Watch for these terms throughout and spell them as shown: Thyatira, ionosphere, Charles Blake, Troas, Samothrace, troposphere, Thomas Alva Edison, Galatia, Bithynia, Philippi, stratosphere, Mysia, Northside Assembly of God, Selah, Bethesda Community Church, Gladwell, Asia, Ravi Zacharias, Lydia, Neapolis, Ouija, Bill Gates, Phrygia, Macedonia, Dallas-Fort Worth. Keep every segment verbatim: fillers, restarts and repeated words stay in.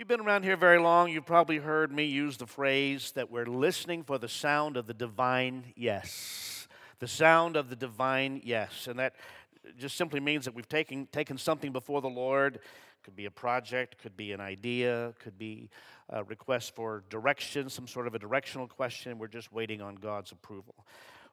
you've been around here very long, you've probably heard me use the phrase that we're listening for the sound of the divine yes. The sound of the divine yes. And that just simply means that we've taken taken something before the Lord. Could be a project, could be an idea, could be a request for direction, some sort of a directional question. We're just waiting on God's approval.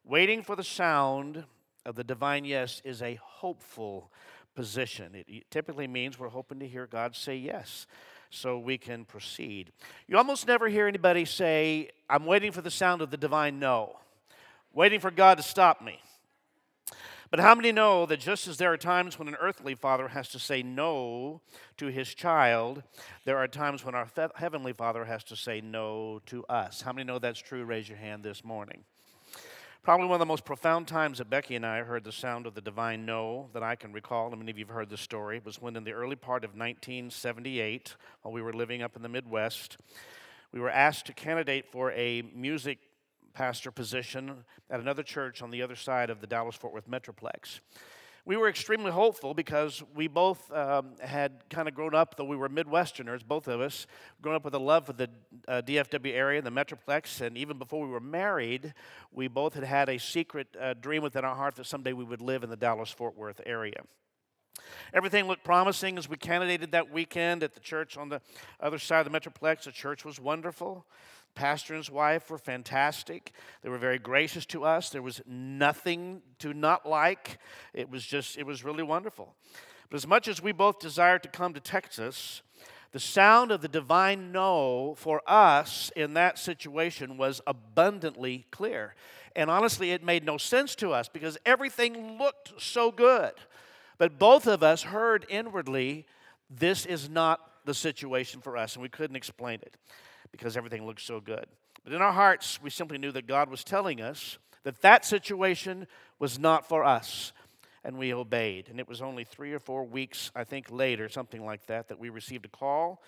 Waiting for the sound of the divine yes is a hopeful position. It typically means we're hoping to hear God say yes, so we can proceed. You almost never hear anybody say, I'm waiting for the sound of the divine no, waiting for God to stop me. But how many know that just as there are times when an earthly father has to say no to his child, there are times when our heavenly Father has to say no to us? How many know that's true? Raise your hand this morning. Probably one of the most profound times that Becky and I heard the sound of the divine no that I can recall, and many of you have heard this story, was when in the early part of nineteen seventy-eight, while we were living up in the Midwest, we were asked to candidate for a music pastor position at another church on the other side of the Dallas-Fort Worth metroplex. We were extremely hopeful because we both um, had kind of grown up, though we were Midwesterners, both of us, grown up with a love for the uh, D F W area, the metroplex, and even before we were married, we both had had a secret uh, dream within our heart that someday we would live in the Dallas-Fort Worth area. Everything looked promising as we candidated that weekend at the church on the other side of the metroplex. The church was wonderful. Pastor and his wife were fantastic. They were very gracious to us. There was nothing to not like. It was just, it was really wonderful. But as much as we both desired to come to Texas, the sound of the divine no for us in that situation was abundantly clear. And honestly, it made no sense to us because everything looked so good. But both of us heard inwardly, this is not the situation for us, and we couldn't explain it because everything looked so good. But in our hearts, we simply knew that God was telling us that that situation was not for us, and we obeyed. And it was only three or four weeks, I think, later, something like that, that we received a call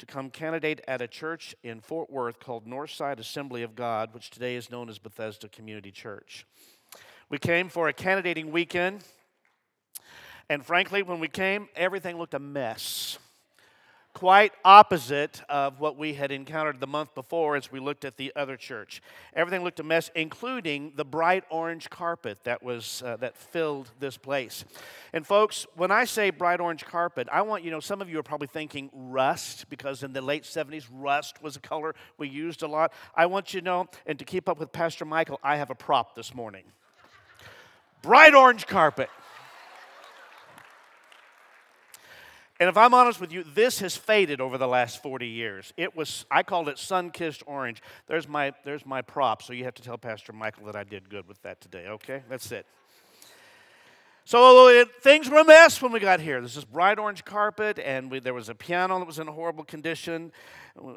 to come candidate at a church in Fort Worth called Northside Assembly of God, which today is known as Bethesda Community Church. We came for a candidating weekend. And frankly, when we came, everything looked a mess. Quite opposite of what we had encountered the month before as we looked at the other church. Everything looked a mess, including the bright orange carpet that was uh, that filled this place. And folks, when I say bright orange carpet, I want you to know, some of you are probably thinking rust, because in the late seventies, rust was a color we used a lot. I want you to know, and to keep up with Pastor Michael, I have a prop this morning. Bright orange carpet. And if I'm honest with you, this has faded over the last forty years. It was, I called it sun-kissed orange. There's my, there's my prop, so you have to tell Pastor Michael that I did good with that today, okay? That's it. So it, things were a mess when we got here. There's this bright orange carpet, and we, there was a piano that was in a horrible condition,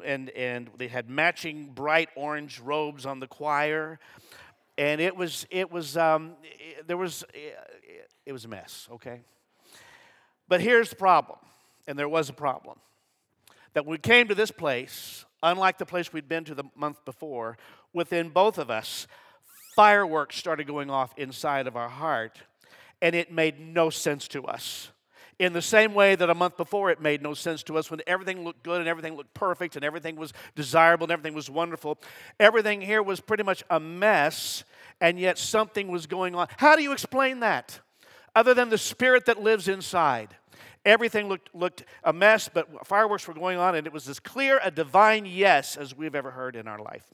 and, and they had matching bright orange robes on the choir. And it was, it was, um, it, there was, it, it was a mess, okay? But here's the problem. And there was a problem, that when we came to this place, unlike the place we'd been to the month before, within both of us, fireworks started going off inside of our heart, and it made no sense to us. In the same way that a month before it made no sense to us, when everything looked good and everything looked perfect and everything was desirable and everything was wonderful, everything here was pretty much a mess, and yet something was going on. How do you explain that? Other than the spirit that lives inside. Everything looked looked a mess, but fireworks were going on, and it was as clear a divine yes as we've ever heard in our life.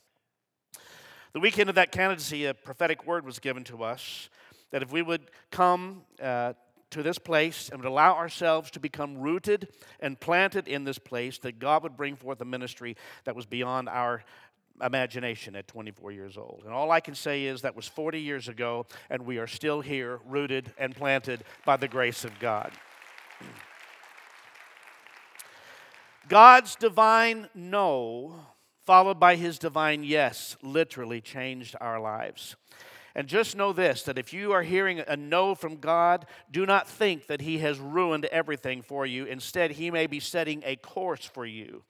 The weekend of that candidacy, a prophetic word was given to us that if we would come uh, to this place and would allow ourselves to become rooted and planted in this place, that God would bring forth a ministry that was beyond our imagination at twenty-four years old. And all I can say is that was forty years ago, and we are still here, rooted and planted by the grace of God. God's divine no, followed by his divine yes, literally changed our lives. And just know this, that if you are hearing a no from God, do not think that he has ruined everything for you. Instead, he may be setting a course for you.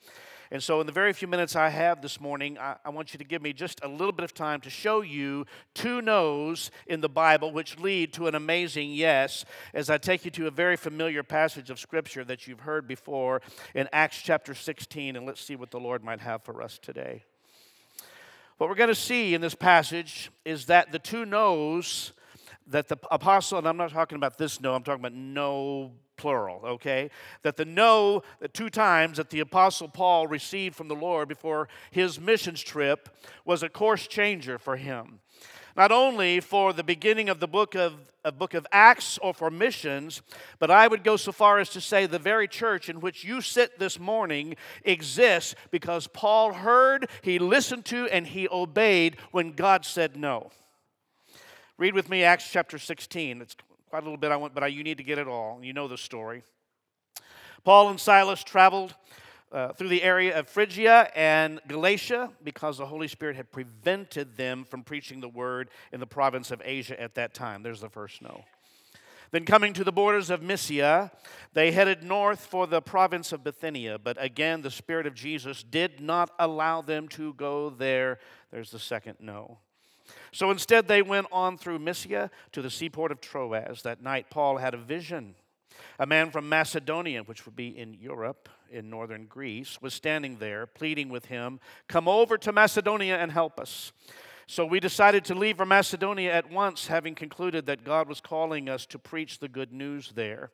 And so in the very few minutes I have this morning, I, I want you to give me just a little bit of time to show you two no's in the Bible which lead to an amazing yes, as I take you to a very familiar passage of Scripture that you've heard before in Acts chapter sixteen, and let's see what the Lord might have for us today. What we're going to see in this passage is that the two no's that the apostle, and I'm not talking about this no, I'm talking about no plural, okay? That the no, the two times that the apostle Paul received from the Lord before his missions trip was a course changer for him. Not only for the beginning of the book of, of book of Acts or for missions, but I would go so far as to say the very church in which you sit this morning exists because Paul heard, he listened to, and he obeyed when God said no. Read with me Acts chapter sixteen. It's quite a little bit I want, but I, you need to get it all. You know the story. Paul and Silas traveled uh, through the area of Phrygia and Galatia because the Holy Spirit had prevented them from preaching the word in the province of Asia at that time. There's the first no. Then coming to the borders of Mysia, they headed north for the province of Bithynia. But again, the Spirit of Jesus did not allow them to go there. There's the second no. So instead, they went on through Mysia to the seaport of Troas. That night, Paul had a vision. A man from Macedonia, which would be in Europe, in northern Greece, was standing there pleading with him, "Come over to Macedonia and help us." So we decided to leave for Macedonia at once, having concluded that God was calling us to preach the good news there.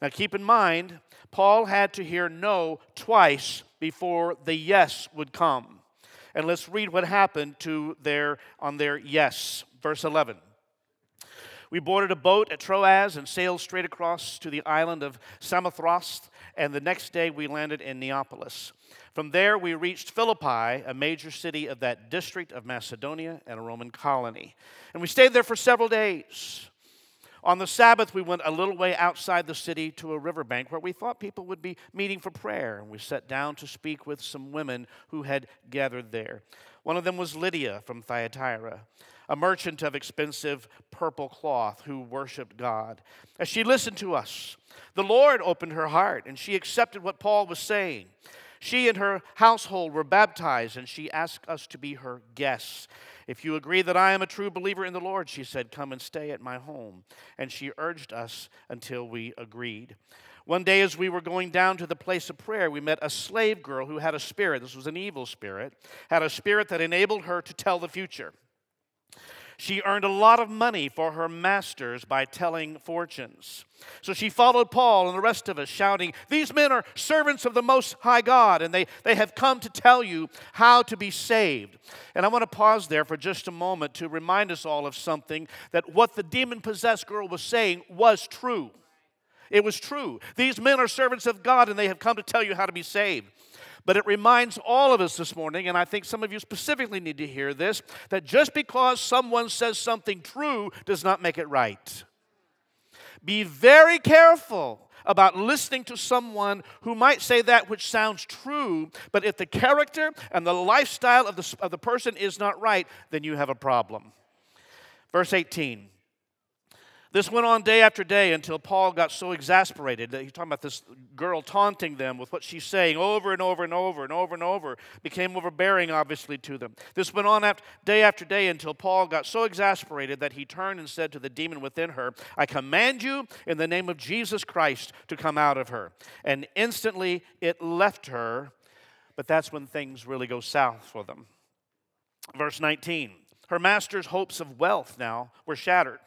Now keep in mind, Paul had to hear no twice before the yes would come. And let's read what happened to their on their yes. Verse eleven. We boarded a boat at Troas and sailed straight across to the island of Samothrace, and the next day we landed in Neapolis. From there we reached Philippi, a major city of that district of Macedonia and a Roman colony. And we stayed there for several days. On the Sabbath, we went a little way outside the city to a riverbank where we thought people would be meeting for prayer. And we sat down to speak with some women who had gathered there. One of them was Lydia from Thyatira, a merchant of expensive purple cloth who worshiped God. As she listened to us, the Lord opened her heart, and she accepted what Paul was saying. She and her household were baptized, and she asked us to be her guests. "If you agree that I am a true believer in the Lord," she said, "come and stay at my home." And she urged us until we agreed. One day as we were going down to the place of prayer, we met a slave girl who had a spirit. This was an evil spirit. Had a spirit that enabled her to tell the future. She earned a lot of money for her masters by telling fortunes. So she followed Paul and the rest of us, shouting, "These men are servants of the Most High God, and they, they have come to tell you how to be saved." And I want to pause there for just a moment to remind us all of something, that what the demon-possessed girl was saying was true. It was true. These men are servants of God, and they have come to tell you how to be saved. But it reminds all of us this morning, and I think some of you specifically need to hear this, that just because someone says something true does not make it right. Be very careful about listening to someone who might say that which sounds true, but if the character and the lifestyle of the, of the person is not right, then you have a problem. Verse eighteen. This went on day after day until Paul got so exasperated that he's talking about this girl taunting them with what she's saying over and over and over and over and over. Became overbearing, obviously, to them. This went on after, day after day until Paul got so exasperated that he turned and said to the demon within her, "I command you in the name of Jesus Christ to come out of her." And instantly it left her, but that's when things really go south for them. Verse nineteen, her master's hopes of wealth now were shattered.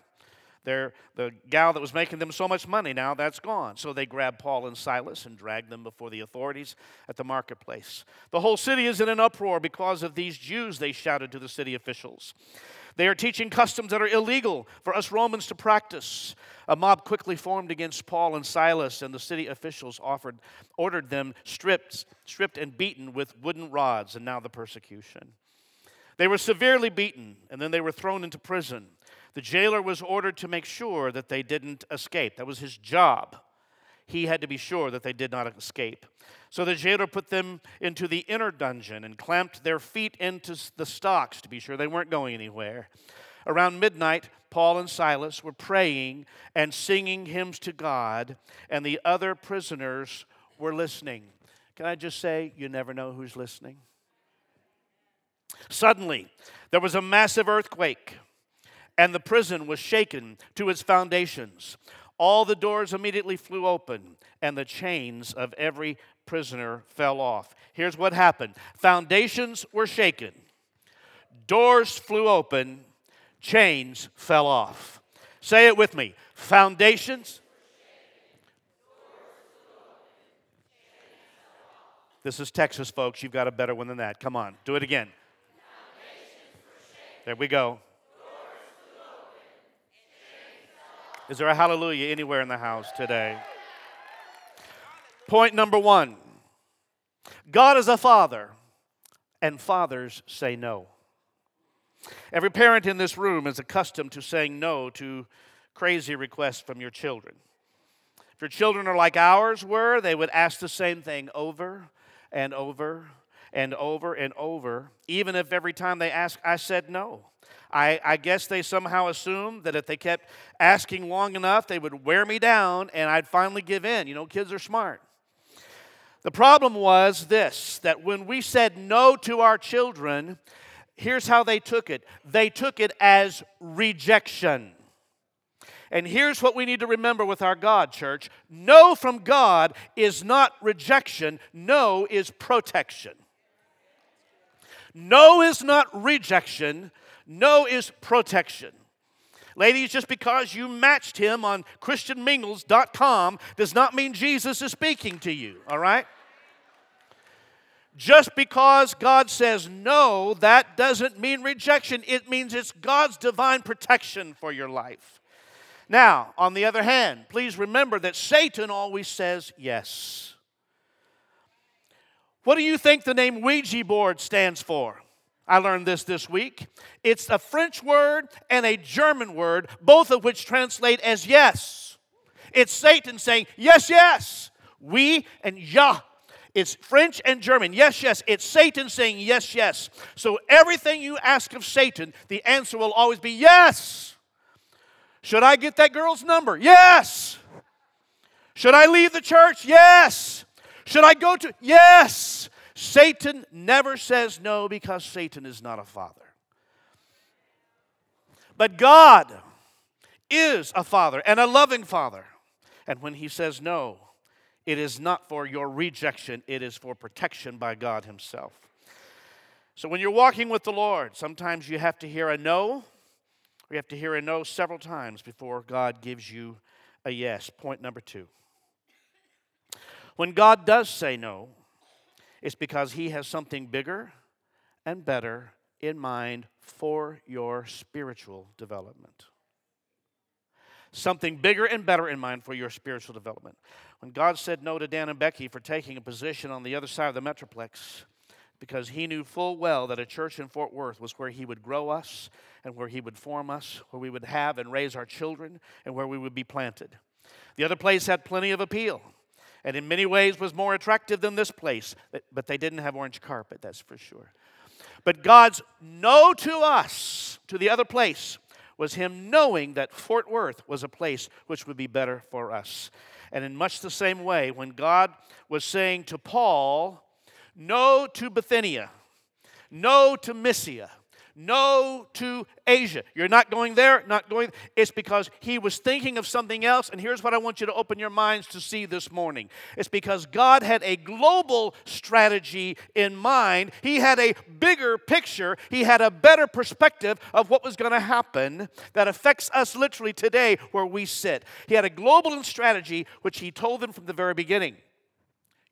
They're, the gal that was making them so much money, now that's gone. So they grabbed Paul and Silas and dragged them before the authorities at the marketplace. "The whole city is in an uproar because of these Jews," they shouted to the city officials. "They are teaching customs that are illegal for us Romans to practice." A mob quickly formed against Paul and Silas, and the city officials offered, ordered them stripped, stripped and beaten with wooden rods, and now the persecution. They were severely beaten, and then they were thrown into prison. The jailer was ordered to make sure that they didn't escape. That was his job. He had to be sure that they did not escape. So the jailer put them into the inner dungeon and clamped their feet into the stocks to be sure they weren't going anywhere. Around midnight, Paul and Silas were praying and singing hymns to God, and the other prisoners were listening. Can I just say, you never know who's listening? Suddenly, there was a massive earthquake, and the prison was shaken to its foundations. All the doors immediately flew open, and the chains of every prisoner fell off. Here's what happened. Foundations were shaken. Doors flew open. Chains fell off. Say it with me. Foundations. This is Texas, folks. You've got a better one than that. Come on. Do it again. There we go. Is there a hallelujah anywhere in the house today? Point number one. God is a father, and fathers say no. Every parent in this room is accustomed to saying no to crazy requests from your children. If your children are like ours were, they would ask the same thing over and over and over and over, even if every time they asked, I said no. I, I guess they somehow assumed that if they kept asking long enough, they would wear me down and I'd finally give in. You know, kids are smart. The problem was this, that when we said no to our children, here's how they took it. They took it as rejection. And here's what we need to remember with our God, church. No from God is not rejection. No is protection. No is not rejection. No is protection. Ladies, just because you matched him on Christian Mingles dot com does not mean Jesus is speaking to you, all right? Just because God says no, that doesn't mean rejection. It means it's God's divine protection for your life. Now, on the other hand, please remember that Satan always says yes. What do you think the name Ouija board stands for? I learned this this week. It's a French word and a German word, both of which translate as yes. It's Satan saying, yes, yes, we and Yah. It's French and German, yes, yes. It's Satan saying, yes, yes. So everything you ask of Satan, the answer will always be yes. Should I get that girl's number? Yes. Should I leave the church? Yes. Should I go to? Yes. Satan never says no because Satan is not a father. But God is a father and a loving father. And when he says no, it is not for your rejection. It is for protection by God himself. So when you're walking with the Lord, sometimes you have to hear a no. Or you have to hear a no several times before God gives you a yes. Point number two. When God does say no, it's because he has something bigger and better in mind for your spiritual development. Something bigger and better in mind for your spiritual development. When God said no to Dan and Becky for taking a position on the other side of the Metroplex, because he knew full well that a church in Fort Worth was where he would grow us and where he would form us, where we would have and raise our children, and where we would be planted. The other place had plenty of appeal, and in many ways was more attractive than this place. But they didn't have orange carpet, that's for sure. But God's no to us, to the other place, was him knowing that Fort Worth was a place which would be better for us. And in much the same way, when God was saying to Paul, no to Bithynia, no to Mysia, no to Asia. You're not going there, not going. It's because he was thinking of something else. And here's what I want you to open your minds to see this morning. It's because God had a global strategy in mind. He had a bigger picture. He had a better perspective of what was going to happen that affects us literally today where we sit. He had a global strategy which he told them from the very beginning.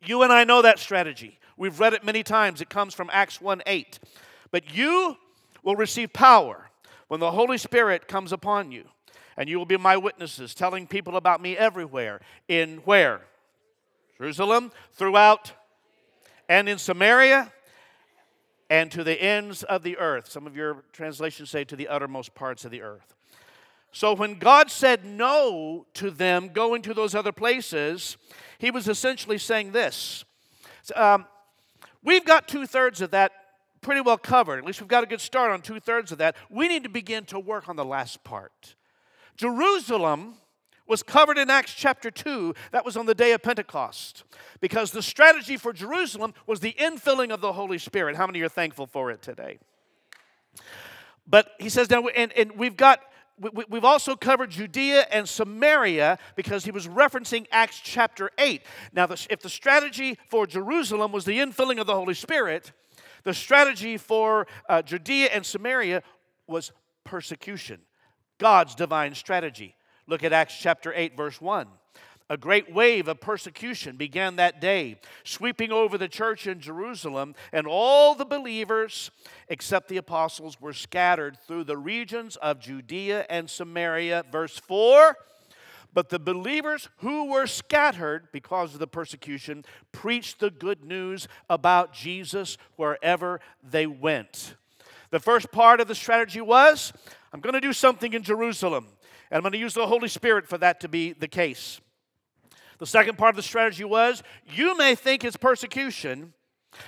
You and I know that strategy. We've read it many times. It comes from Acts one eight. But you will receive power when the Holy Spirit comes upon you, and you will be my witnesses, telling people about me everywhere. In where? Jerusalem, throughout, and in Samaria, and to the ends of the earth. Some of your translations say to the uttermost parts of the earth. So when God said no to them going to those other places, he was essentially saying this. Um, we've got two-thirds of that pretty well covered. At least we've got a good start on two-thirds of that. We need to begin to work on the last part. Jerusalem was covered in Acts chapter two. That was on the day of Pentecost. Because the strategy for Jerusalem was the infilling of the Holy Spirit. How many are thankful for it today? But he says, now, and, and we've got, we, we've also covered Judea and Samaria because he was referencing Acts chapter eight. Now, the, if the strategy for Jerusalem was the infilling of the Holy Spirit, the strategy for uh, Judea and Samaria was persecution, God's divine strategy. Look at Acts chapter eight, verse one. A great wave of persecution began that day, sweeping over the church in Jerusalem, and all the believers, except the apostles, were scattered through the regions of Judea and Samaria. Verse four, but the believers who were scattered because of the persecution preached the good news about Jesus wherever they went. The first part of the strategy was, I'm going to do something in Jerusalem, and I'm going to use the Holy Spirit for that to be the case. The second part of the strategy was, you may think it's persecution,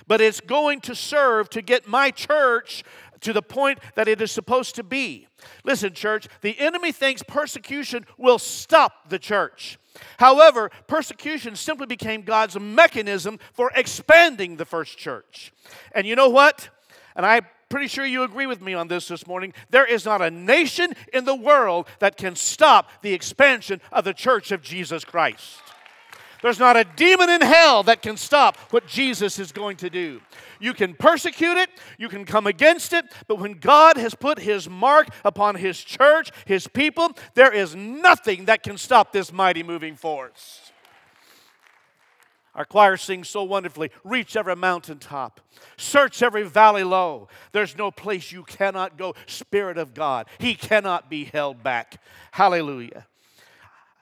but it's going to serve to get my church to the point that it is supposed to be. Listen, church, the enemy thinks persecution will stop the church. However, persecution simply became God's mechanism for expanding the first church. And you know what? And I'm pretty sure you agree with me on this this morning. There is not a nation in the world that can stop the expansion of the church of Jesus Christ. There's not a demon in hell that can stop what Jesus is going to do. You can persecute it, you can come against it, but when God has put His mark upon His church, His people, there is nothing that can stop this mighty moving force. Our choir sings so wonderfully, reach every mountaintop, search every valley low. There's no place you cannot go. Spirit of God, He cannot be held back. Hallelujah.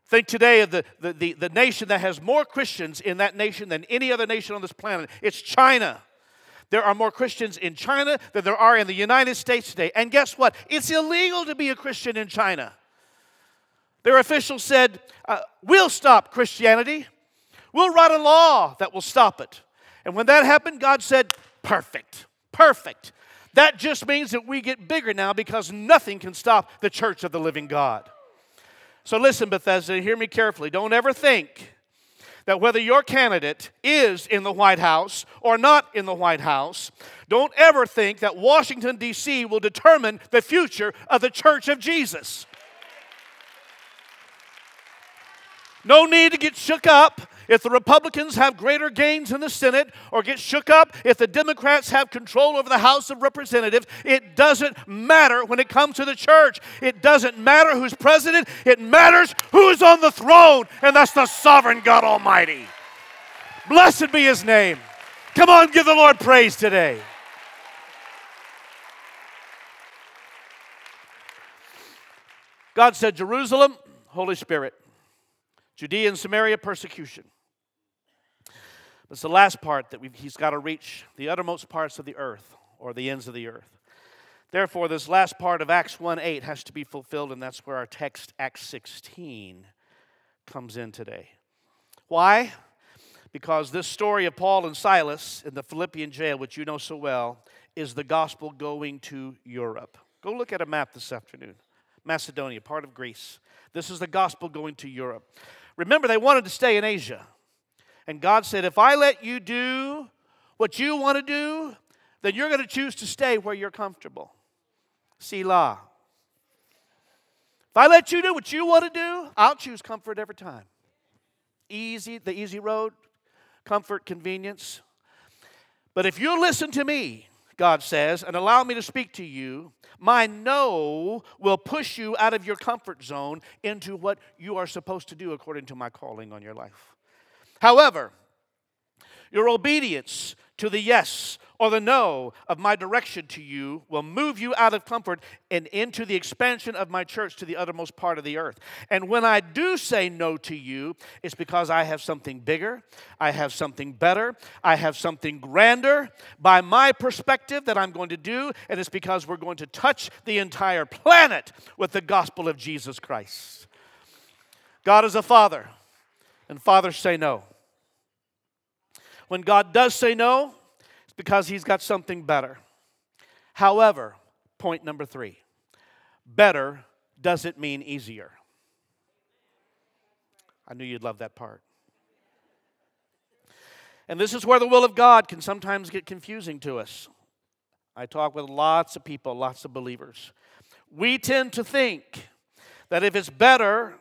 Think today of the, the, the, the nation that has more Christians in that nation than any other nation on this planet. It's China. There are more Christians in China than there are in the United States today. And guess what? It's illegal to be a Christian in China. Their officials said, uh, we'll stop Christianity. We'll write a law that will stop it. And when that happened, God said, perfect, perfect. That just means that we get bigger now because nothing can stop the church of the living God. So listen, Bethesda, hear me carefully. Don't ever think that whether your candidate is in the White House or not in the White House, don't ever think that Washington, D C will determine the future of the Church of Jesus. No need to get shook up if the Republicans have greater gains in the Senate, or get shook up if the Democrats have control over the House of Representatives. It doesn't matter when it comes to the church. It doesn't matter who's president. It matters who's on the throne, and that's the sovereign God Almighty. Blessed be His name. Come on, give the Lord praise today. God said, Jerusalem, Holy Spirit. Judea and Samaria, persecution. That's the last part that we've, he's got to reach, the uttermost parts of the earth, or the ends of the earth. Therefore, this last part of Acts one eight has to be fulfilled, and that's where our text, Acts sixteen, comes in today. Why? Because this story of Paul and Silas in the Philippian jail, which you know so well, is the gospel going to Europe. Go look at a map this afternoon. Macedonia, part of Greece. This is the gospel going to Europe. Remember, they wanted to stay in Asia. And God said, if I let you do what you want to do, then you're going to choose to stay where you're comfortable. Selah. If I let you do what you want to do, I'll choose comfort every time. Easy, the easy road, comfort, convenience. But if you listen to me, God says, and allow me to speak to you, my no will push you out of your comfort zone into what you are supposed to do according to my calling on your life. However, your obedience to the yes or the no of my direction to you will move you out of comfort and into the expansion of my church to the uttermost part of the earth. And when I do say no to you, it's because I have something bigger, I have something better, I have something grander by my perspective that I'm going to do, and it's because we're going to touch the entire planet with the gospel of Jesus Christ. God is a father, and fathers say no. When God does say no, it's because He's got something better. However, point number three, better doesn't mean easier. I knew you'd love that part. And this is where the will of God can sometimes get confusing to us. I talk with lots of people, lots of believers. We tend to think that if it's better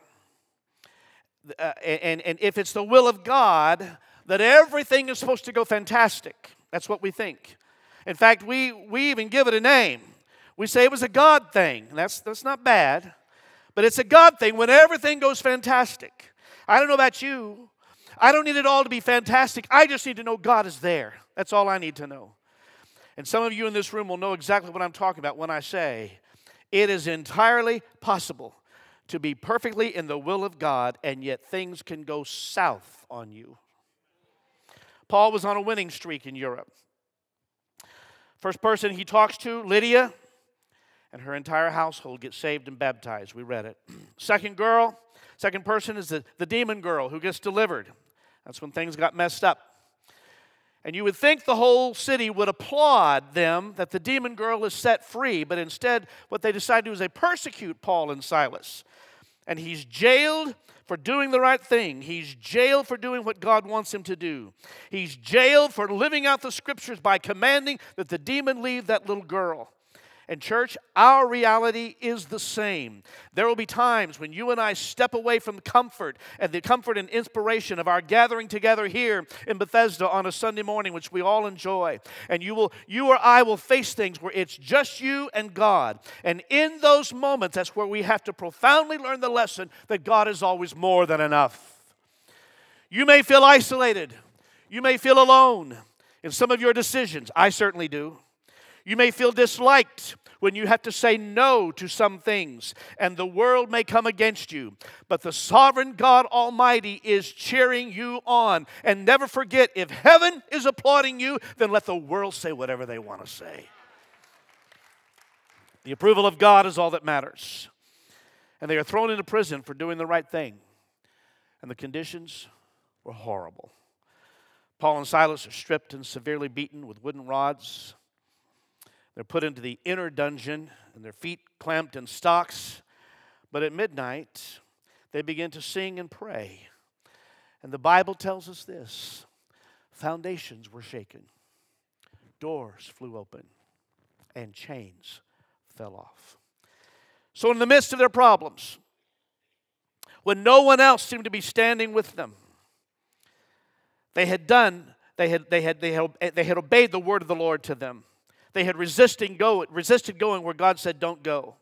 uh, and, and if it's the will of God, that everything is supposed to go fantastic. That's what we think. In fact, we, we even give it a name. We say it was a God thing. And that's, that's not bad. But it's a God thing when everything goes fantastic. I don't know about you. I don't need it all to be fantastic. I just need to know God is there. That's all I need to know. And some of you in this room will know exactly what I'm talking about when I say it is entirely possible to be perfectly in the will of God, and yet things can go south on you. Paul was on a winning streak in Europe. First person he talks to, Lydia, and her entire household gets saved and baptized. We read it. Second girl, second person is the, the demon girl who gets delivered. That's when things got messed up. And you would think the whole city would applaud them that the demon girl is set free, but instead what they decide to do is they persecute Paul and Silas. And he's jailed for doing the right thing. He's jailed for doing what God wants him to do. He's jailed for living out the scriptures by commanding that the demon leave that little girl. And church, our reality is the same. There will be times when you and I step away from comfort and the comfort and inspiration of our gathering together here in Bethesda on a Sunday morning, which we all enjoy. And you will, you or I will face things where it's just you and God. And in those moments, that's where we have to profoundly learn the lesson that God is always more than enough. You may feel isolated. You may feel alone in some of your decisions. I certainly do. You may feel disliked when you have to say no to some things, and the world may come against you. But the sovereign God Almighty is cheering you on. And never forget, if heaven is applauding you, then let the world say whatever they want to say. The approval of God is all that matters. And they are thrown into prison for doing the right thing. And the conditions were horrible. Paul and Silas are stripped and severely beaten with wooden rods. They're put into the inner dungeon and their feet clamped in stocks. But at midnight, they begin to sing and pray. And the Bible tells us this: foundations were shaken, doors flew open, and chains fell off. So in the midst of their problems, when no one else seemed to be standing with them, they had done, they had, they had, they had, they had obeyed the word of the Lord to them. They had resisting go, resisted going where God said, don't go.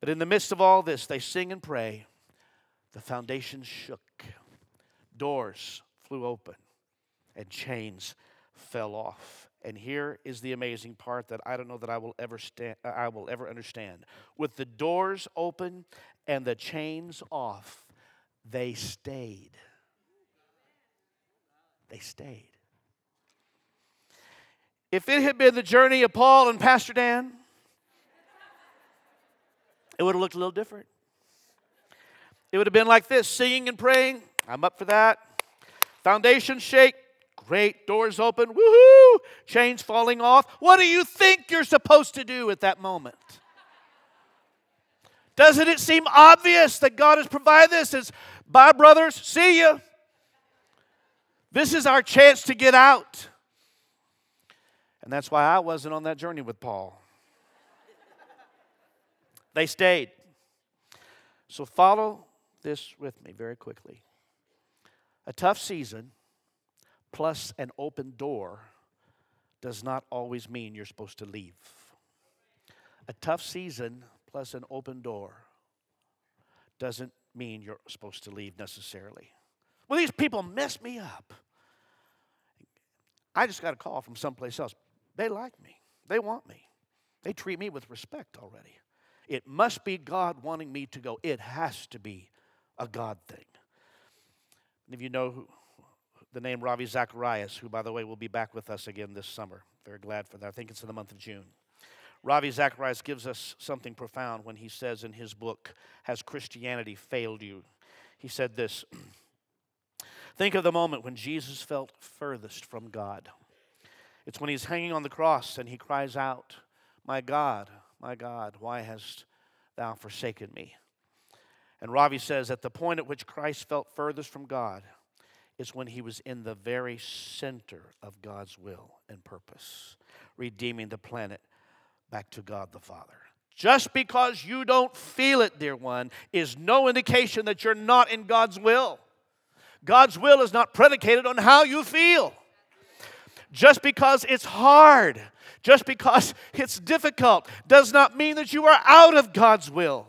But in the midst of all this, they sing and pray. The foundations shook. Doors flew open. And chains fell off. And here is the amazing part that I don't know that I will ever stand, I will ever understand. With the doors open and the chains off, they stayed. They stayed. If it had been the journey of Paul and Pastor Dan, it would have looked a little different. It would have been like this: singing and praying. I'm up for that. Foundations shake. Great. Doors open. Woohoo! Chains falling off. What do you think you're supposed to do at that moment? Doesn't it seem obvious that God has provided this? It's, bye, brothers. See ya. This is our chance to get out. And that's why I wasn't on that journey with Paul. They stayed. So follow this with me very quickly. A tough season plus an open door does not always mean you're supposed to leave. A tough season plus an open door doesn't mean you're supposed to leave necessarily. Well, these people messed me up. I just got a call from someplace else. They like me. They want me. They treat me with respect already. It must be God wanting me to go. It has to be a God thing. And if you know who, the name Ravi Zacharias, who, by the way, will be back with us again this summer. Very glad for that. I think it's in the month of June. Ravi Zacharias gives us something profound when he says in his book, Has Christianity Failed You? He said this: think of the moment when Jesus felt furthest from God. It's when he's hanging on the cross and he cries out, "My God, my God, why hast thou forsaken me?" And Ravi says, at the point at which Christ felt furthest from God is when he was in the very center of God's will and purpose, redeeming the planet back to God the Father. Just because you don't feel it, dear one, is no indication that you're not in God's will. God's will is not predicated on how you feel. Just because it's hard, just because it's difficult, does not mean that you are out of God's will.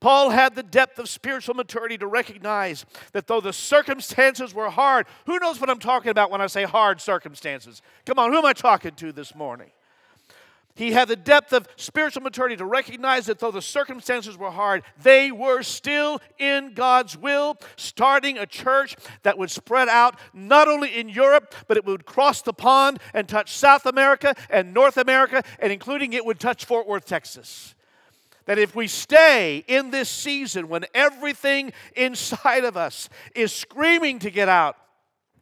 Paul had the depth of spiritual maturity to recognize that though the circumstances were hard, who knows what I'm talking about when I say hard circumstances? Come on, who am I talking to this morning? He had the depth of spiritual maturity to recognize that though the circumstances were hard, they were still in God's will, starting a church that would spread out not only in Europe, but it would cross the pond and touch South America and North America, and including it would touch Fort Worth, Texas. That if we stay in this season when everything inside of us is screaming to get out,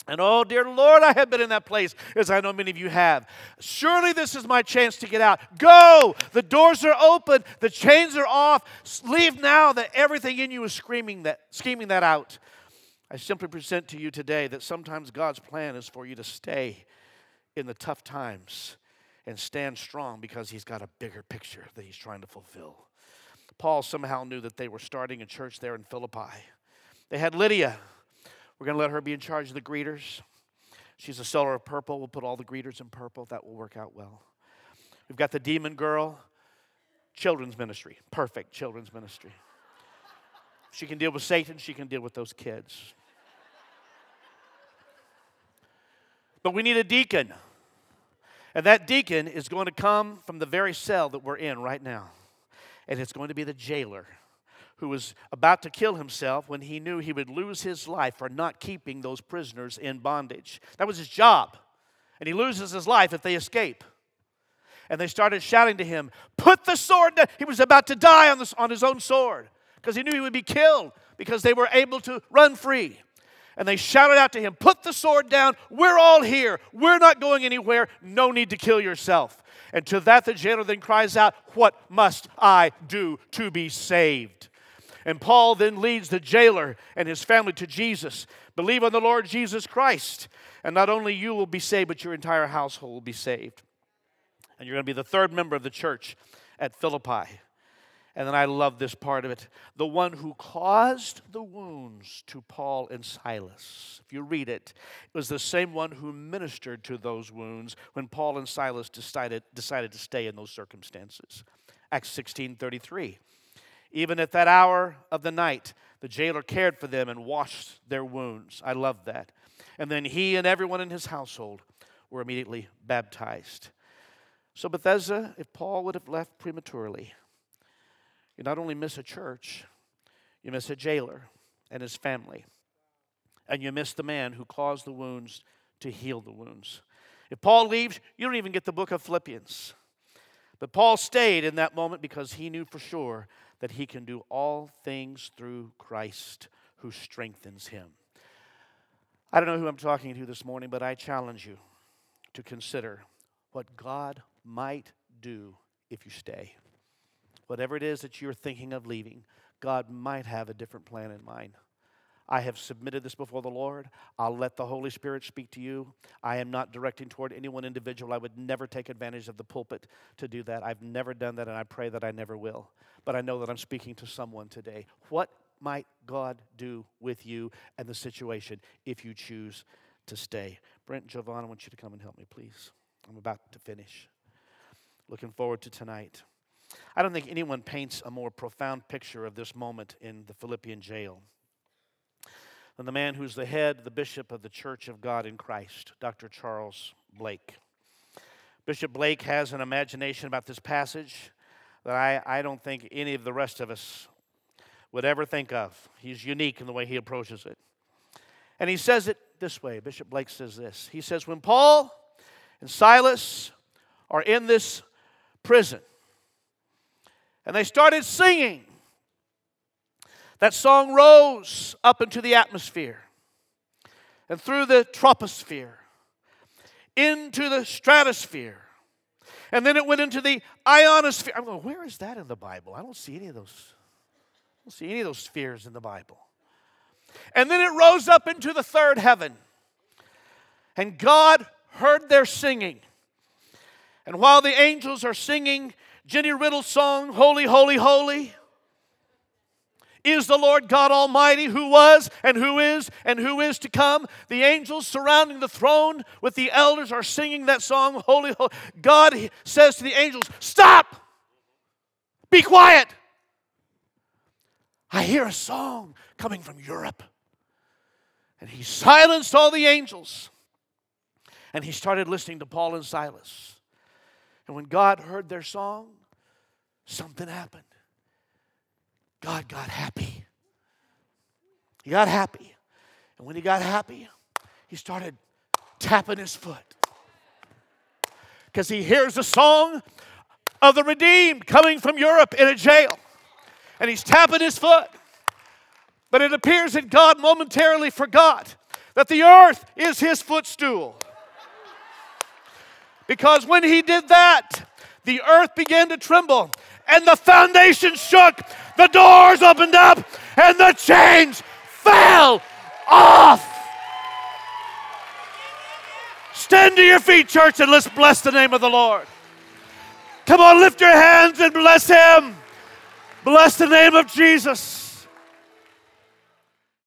and oh, dear Lord, I have been in that place, as I know many of you have. Surely this is my chance to get out. Go! The doors are open. The chains are off. Leave now that everything in you is screaming that, scheming that out. I simply present to you today that sometimes God's plan is for you to stay in the tough times and stand strong because he's got a bigger picture that he's trying to fulfill. Paul somehow knew that they were starting a church there in Philippi. They had Lydia. We're going to let her be in charge of the greeters. She's a seller of purple. We'll put all the greeters in purple. That will work out well. We've got the demon girl. Children's ministry. Perfect children's ministry. She can deal with Satan. She can deal with those kids. But we need a deacon. And that deacon is going to come from the very cell that we're in right now. And it's going to be the jailer, who was about to kill himself when he knew he would lose his life for not keeping those prisoners in bondage. That was his job. And he loses his life if they escape. And they started shouting to him, put the sword down. He was about to die on, the, on his own sword because he knew he would be killed because they were able to run free. And they shouted out to him, put the sword down. We're all here. We're not going anywhere. No need to kill yourself. And to that the jailer then cries out, what must I do to be saved? And Paul then leads the jailer and his family to Jesus. Believe on the Lord Jesus Christ, and not only you will be saved, but your entire household will be saved. And you're going to be the third member of the church at Philippi. And then I love this part of it. The one who caused the wounds to Paul and Silas. If you read it, it was the same one who ministered to those wounds when Paul and Silas decided, decided to stay in those circumstances. Acts sixteen thirty-three. Even at that hour of the night, the jailer cared for them and washed their wounds. I love that. And then he and everyone in his household were immediately baptized. So Bethesda, if Paul would have left prematurely, you not only miss a church, you miss a jailer and his family. And you miss the man who caused the wounds to heal the wounds. If Paul leaves, you don't even get the book of Philippians. But Paul stayed in that moment because he knew for sure that he can do all things through Christ who strengthens him. I don't know who I'm talking to this morning, but I challenge you to consider what God might do if you stay. Whatever it is that you're thinking of leaving, God might have a different plan in mind. I have submitted this before the Lord. I'll let the Holy Spirit speak to you. I am not directing toward any one individual. I would never take advantage of the pulpit to do that. I've never done that, and I pray that I never will. But I know that I'm speaking to someone today. What might God do with you and the situation if you choose to stay? Brent, Giovanna, I want you to come and help me, please. I'm about to finish. Looking forward to tonight. I don't think anyone paints a more profound picture of this moment in the Philippian jail and the man who's the head, the bishop of the Church of God in Christ, Doctor Charles Blake. Bishop Blake has an imagination about this passage that I, I don't think any of the rest of us would ever think of. He's unique in the way he approaches it. And he says it this way. Bishop Blake says this. He says, when Paul and Silas are in this prison, and they started singing, that song rose up into the atmosphere and through the troposphere into the stratosphere. And then it went into the ionosphere. I'm going, where is that in the Bible? I don't see any of those. don't see any of those spheres in the Bible. And then it rose up into the third heaven. And God heard their singing. And while the angels are singing Jenny Riddle's song, Holy, Holy, Holy, is the Lord God Almighty, who was and who is and who is to come. The angels surrounding the throne with the elders are singing that song, Holy, Holy. God says to the angels, stop! Be quiet! I hear a song coming from Europe. And he silenced all the angels. And he started listening to Paul and Silas. And when God heard their song, something happened. God got happy. He got happy. And when he got happy, he started tapping his foot. Because he hears the song of the redeemed coming from Europe in a jail. And he's tapping his foot. But it appears that God momentarily forgot that the earth is his footstool. Because when he did that, the earth began to tremble. And the foundation shook, the doors opened up, and the chains fell off. Stand to your feet, church, and let's bless the name of the Lord. Come on, lift your hands and bless him. Bless the name of Jesus.